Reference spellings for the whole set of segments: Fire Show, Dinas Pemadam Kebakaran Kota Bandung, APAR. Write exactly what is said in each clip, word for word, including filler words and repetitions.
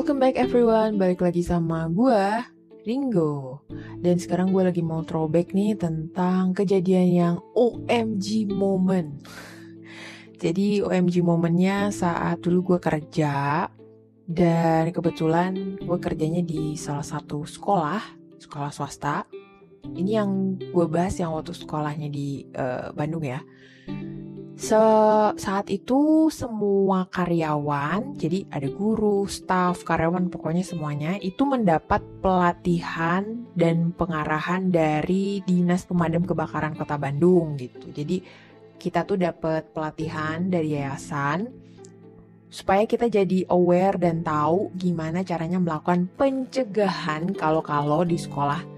Welcome back everyone, balik lagi sama gue, Ringo. Dan sekarang gue lagi mau throwback nih tentang kejadian yang O M G moment. Jadi O M G momennya saat dulu gue kerja. Dan kebetulan gue kerjanya di salah satu sekolah, sekolah swasta. Ini yang gue bahas yang waktu sekolahnya di uh, Bandung ya. Saat itu semua karyawan, jadi ada guru, staff, karyawan, pokoknya semuanya itu mendapat pelatihan dan pengarahan dari Dinas Pemadam Kebakaran Kota Bandung gitu. Jadi kita tuh dapat pelatihan dari yayasan supaya kita jadi aware dan tahu gimana caranya melakukan pencegahan kalau-kalau di sekolah.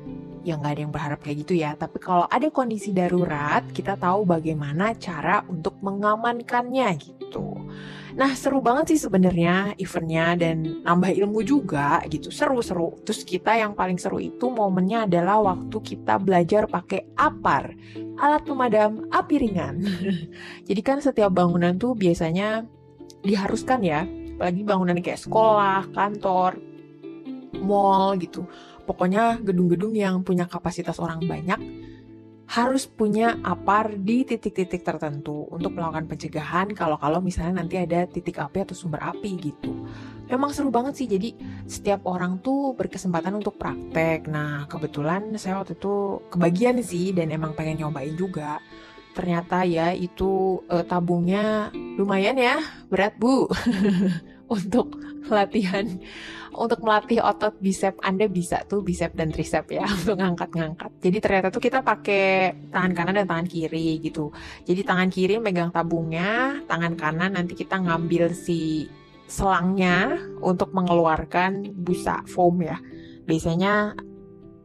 Ya nggak ada yang berharap kayak gitu ya, tapi kalau ada kondisi darurat, kita tahu bagaimana cara untuk mengamankannya gitu. Nah seru banget sih sebenarnya eventnya dan nambah ilmu juga gitu, seru-seru. Terus kita yang paling seru itu momennya adalah waktu kita belajar pakai APAR, alat pemadam api ringan. Jadi kan setiap bangunan tuh biasanya diharuskan ya, apalagi bangunan kayak sekolah, kantor, mall gitu. Pokoknya gedung-gedung yang punya kapasitas orang banyak harus punya APAR di titik-titik tertentu untuk melakukan pencegahan kalau-kalau misalnya nanti ada titik api atau sumber api gitu. Memang seru banget sih, jadi setiap orang tuh berkesempatan untuk praktek. Nah kebetulan saya waktu itu kebagian sih dan emang pengen nyobain juga. Ternyata ya itu eh, tabungnya lumayan ya, berat bu. Untuk latihan, untuk melatih otot bicep, Anda bisa tuh bicep dan tricep ya, untuk ngangkat-ngangkat. Jadi ternyata tuh kita pakai tangan kanan dan tangan kiri gitu. Jadi tangan kiri megang tabungnya, tangan kanan nanti kita ngambil si selangnya untuk mengeluarkan busa foam ya. Biasanya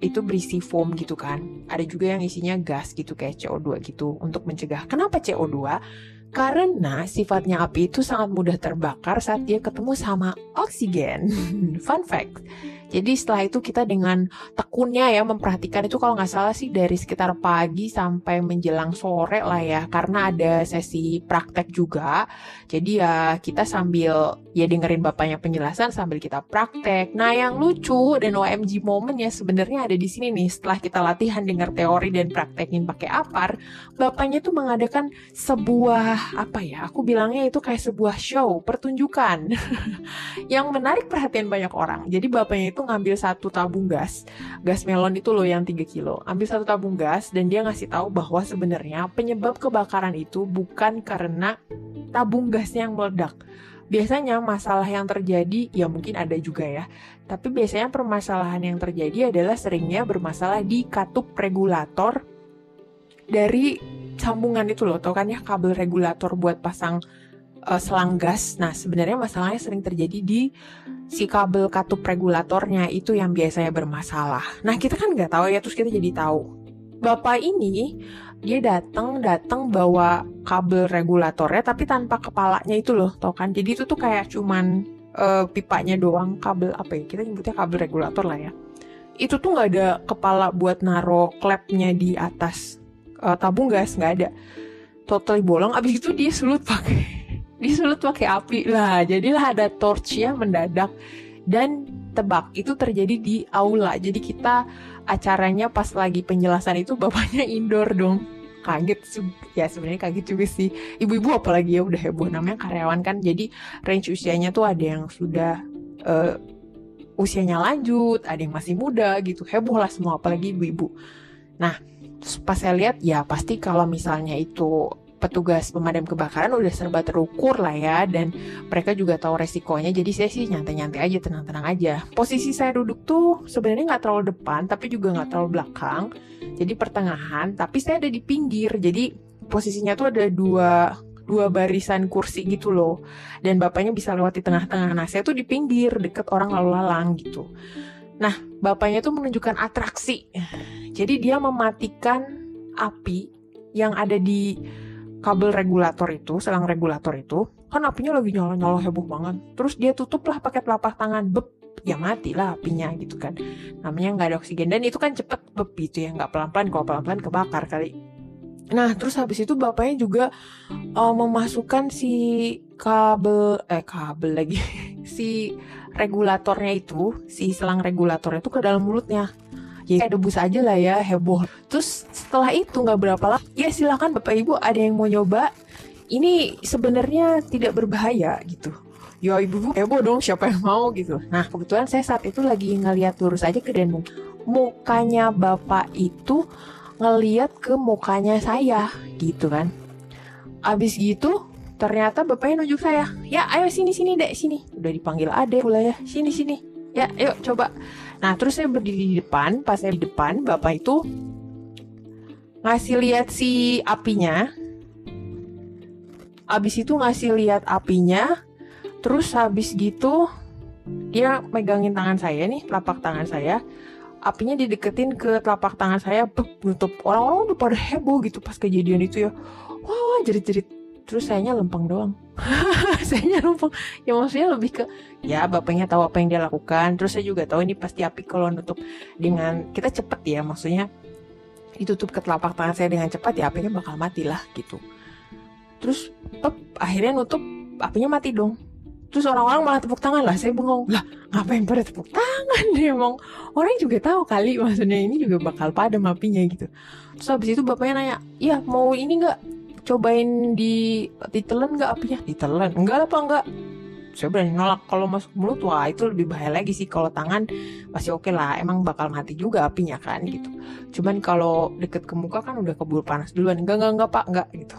itu berisi foam gitu kan. Ada juga yang isinya gas gitu kayak C O dua gitu untuk mencegah. Kenapa C O dua? Karena sifatnya api itu sangat mudah terbakar saat dia ketemu sama oksigen. Fun fact. Jadi setelah itu kita dengan tekunnya ya memperhatikan itu, kalau nggak salah sih dari sekitar pagi sampai menjelang sore lah ya. Karena ada sesi praktek juga. Jadi ya kita sambil ya dengerin bapaknya penjelasan sambil kita praktek. Nah yang lucu dan O M G moment ya sebenarnya ada di sini nih. Setelah kita latihan dengar teori dan praktekin pakai APAR, bapaknya tuh mengadakan sebuah apa ya, aku bilangnya itu kayak sebuah show, pertunjukan yang menarik perhatian banyak orang. Jadi bapaknya itu ngambil satu tabung gas, gas melon itu loh yang tiga kilo, ambil satu tabung gas dan dia ngasih tahu bahwa sebenarnya penyebab kebakaran itu bukan karena tabung gasnya yang meledak. Biasanya masalah yang terjadi, ya mungkin ada juga ya, tapi biasanya permasalahan yang terjadi adalah seringnya bermasalah di katup regulator dari sambungan itu loh, tau kan ya kabel regulator buat pasang uh, selang gas. Nah sebenarnya masalahnya sering terjadi di si kabel katup regulatornya itu yang biasanya bermasalah. Nah kita kan nggak tahu ya, terus kita jadi tahu. Bapak ini dia datang datang bawa kabel regulatornya tapi tanpa kepalanya itu loh, tau kan? Jadi itu tuh kayak cuman uh, pipanya doang, kabel apa ya? Kita nyebutnya kabel regulator lah ya. Itu tuh nggak ada kepala buat naro klepnya di atas. Uh, tabung gas nggak ada, totally bolong. Abis itu dia sulut pakai, disulut pakai api lah. Jadilah ada torchnya mendadak dan tebak. Itu terjadi di aula. Jadi kita acaranya pas lagi penjelasan itu bapaknya indoor dong. Kaget ya sebenarnya, kaget juga sih. Ibu-ibu apalagi ya udah heboh. Namanya karyawan kan. Jadi range usianya tuh ada yang sudah uh, usianya lanjut, ada yang masih muda gitu. Heboh lah semua apalagi ibu-ibu. Nah. Terus pas saya lihat ya pasti kalau misalnya itu petugas pemadam kebakaran udah serba terukur lah ya, dan mereka juga tahu resikonya. Jadi saya sih nyantai-nyantai aja, tenang-tenang aja. Posisi saya duduk tuh sebenarnya nggak terlalu depan tapi juga nggak terlalu belakang, jadi pertengahan, tapi saya ada di pinggir. Jadi posisinya tuh ada dua dua barisan kursi gitu loh, dan bapaknya bisa lewat di tengah-tengah. Nah saya tuh di pinggir deket orang lalu-lalang gitu. Nah, bapaknya tuh menunjukkan atraksi. Jadi dia mematikan api yang ada di kabel regulator itu, selang regulator itu. Kan apinya lagi nyala-nyala heboh banget. Terus dia tutuplah pakai telapak tangan. Bep, ya matilah apinya gitu kan. Namanya nggak ada oksigen dan itu kan cepet bep gitu ya. Nggak pelan-pelan, kalau pelan-pelan kebakar kali. Nah, terus habis itu bapaknya juga uh, memasukkan si kabel, eh kabel lagi. si regulatornya itu, si selang regulatornya itu ke dalam mulutnya. Ya debus aja lah ya, heboh. Terus setelah itu gak berapa lama, ya silakan Bapak Ibu ada yang mau nyoba, ini sebenarnya tidak berbahaya gitu. Ya Ibu-Ibu heboh dong, siapa yang mau gitu. Nah kebetulan saya saat itu lagi ngeliat lurus aja ke dinding. Mukanya Bapak itu ngeliat ke mukanya saya gitu kan. Abis gitu ternyata Bapaknya nunjuk saya. Ya ayo sini-sini dek, sini. Udah dipanggil adek pula ya, sini-sini. Ya, yuk coba. Nah, terus saya berdiri di depan. Pas saya di depan, Bapak itu ngasih lihat si apinya. Habis itu ngasih lihat apinya. Terus habis gitu, dia megangin tangan saya nih, telapak tangan saya. Apinya dideketin ke telapak tangan saya, nutup. Orang-orang udah pada heboh gitu pas kejadian itu ya. Wah, jerit-jerit. Terus sayanya lempeng doang. Sayanya lempeng. Ya maksudnya lebih ke, ya bapaknya tahu apa yang dia lakukan. Terus saya juga tahu ini pasti api kalau nutup dengan kita cepat ya, maksudnya ditutup ke telapak tangan saya dengan cepat ya apinya bakal mati lah gitu. Terus top, akhirnya nutup, apinya mati dong. Terus orang-orang malah tepuk tangan lah. Saya bengong, lah ngapain pada tepuk tangan? Dia emang orang juga tahu kali, maksudnya ini juga bakal padam apinya gitu. Terus habis itu bapaknya nanya, ya mau ini nggak? Cobain di ditelan nggak apinya? Ditelan enggak apa enggak? Saya berani nolak. Kalau masuk mulut, wah itu lebih bahaya lagi sih. Kalau tangan masih oke lah, emang bakal mati juga apinya kan gitu. Cuman kalau deket ke muka kan udah keburu panas duluan. Enggak enggak enggak pak enggak gitu.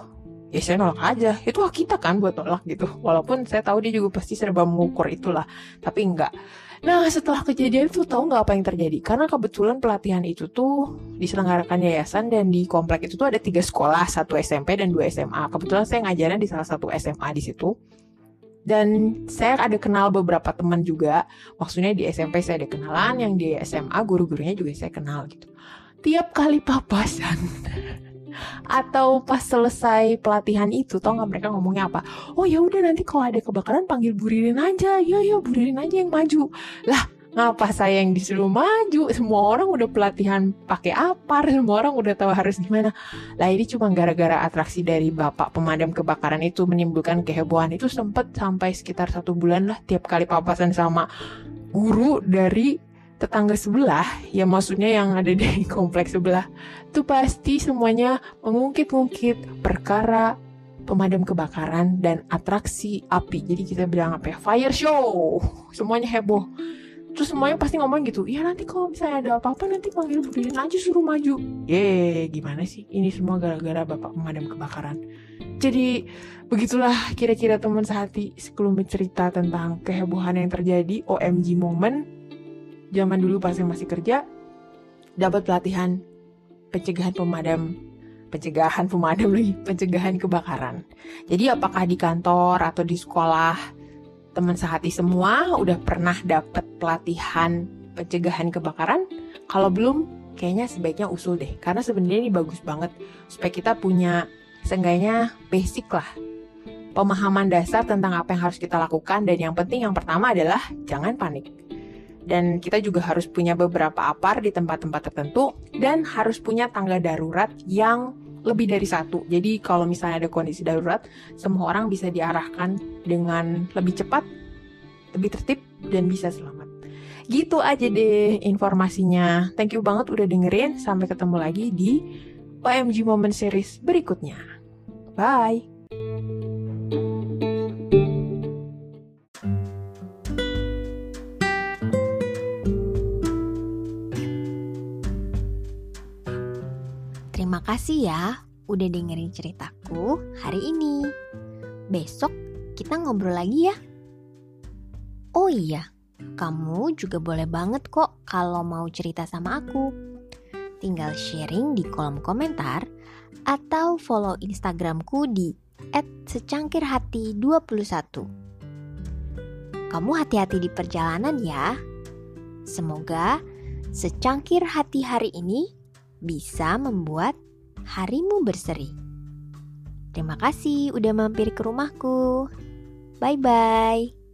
Ya saya nolak aja, itu hak kita kan buat nolak gitu. Walaupun saya tahu dia juga pasti serba mengukur itulah, tapi enggak. Nah setelah kejadian itu tahu nggak apa yang terjadi? Karena kebetulan pelatihan itu tuh diselenggarakan yayasan, dan di komplek itu tuh ada tiga sekolah, satu S M P dan dua S M A. Kebetulan saya ngajarnya di salah satu S M A di situ. Dan saya ada kenal beberapa teman juga. Maksudnya di S M P saya ada kenalan, yang di S M A guru-gurunya juga saya kenal gitu. Tiap kali papasan atau pas selesai pelatihan itu, tau nggak mereka ngomongnya apa? Oh ya udah nanti kalau ada kebakaran panggil Bu Ririn aja, ya ya Bu Ririn aja yang maju. Lah ngapa saya yang disuruh maju? Semua orang udah pelatihan pakai APAR, semua orang udah tahu harus gimana. Lah ini cuma gara-gara atraksi dari bapak pemadam kebakaran itu menimbulkan kehebohan. Itu sempet sampai sekitar satu bulan lah tiap kali papasan sama guru dari tetangga sebelah, ya maksudnya yang ada di kompleks sebelah, tuh pasti semuanya mengungkit-ungkit perkara pemadam kebakaran dan atraksi api. Jadi kita bilang apa ya, Fire Show, semuanya heboh. Terus semuanya pasti ngomong gitu, ya nanti kalau misalnya ada apa-apa nanti panggil Bu Dirin aja, suruh maju. Yeay, gimana sih, ini semua gara-gara bapak pemadam kebakaran. Jadi begitulah kira-kira teman sehati sekelumit cerita tentang kehebohan yang terjadi, O M G moment. Zaman dulu pas saya masih kerja, dapat pelatihan pencegahan pemadam, pencegahan pemadam lagi, pencegahan kebakaran. Jadi apakah di kantor atau di sekolah, teman sehati semua udah pernah dapat pelatihan pencegahan kebakaran? Kalau belum, kayaknya sebaiknya usul deh, karena sebenarnya ini bagus banget supaya kita punya seenggaknya basic lah, pemahaman dasar tentang apa yang harus kita lakukan. Dan yang penting yang pertama adalah jangan panik. Dan kita juga harus punya beberapa APAR di tempat-tempat tertentu, dan harus punya tangga darurat yang lebih dari satu. Jadi kalau misalnya ada kondisi darurat, semua orang bisa diarahkan dengan lebih cepat, lebih tertib, dan bisa selamat. Gitu aja deh informasinya. Thank you banget udah dengerin. Sampai ketemu lagi di O M G Moment Series berikutnya. Bye! Terima kasih ya udah dengerin ceritaku hari ini. Besok kita ngobrol lagi ya. Oh iya, kamu juga boleh banget kok kalau mau cerita sama aku. Tinggal sharing di kolom komentar atau follow Instagramku di et secangkirhati dua puluh satu. Kamu hati-hati di perjalanan ya. Semoga secangkir hati hari ini bisa membuat harimu berseri. Terima kasih udah mampir ke rumahku. Bye-bye.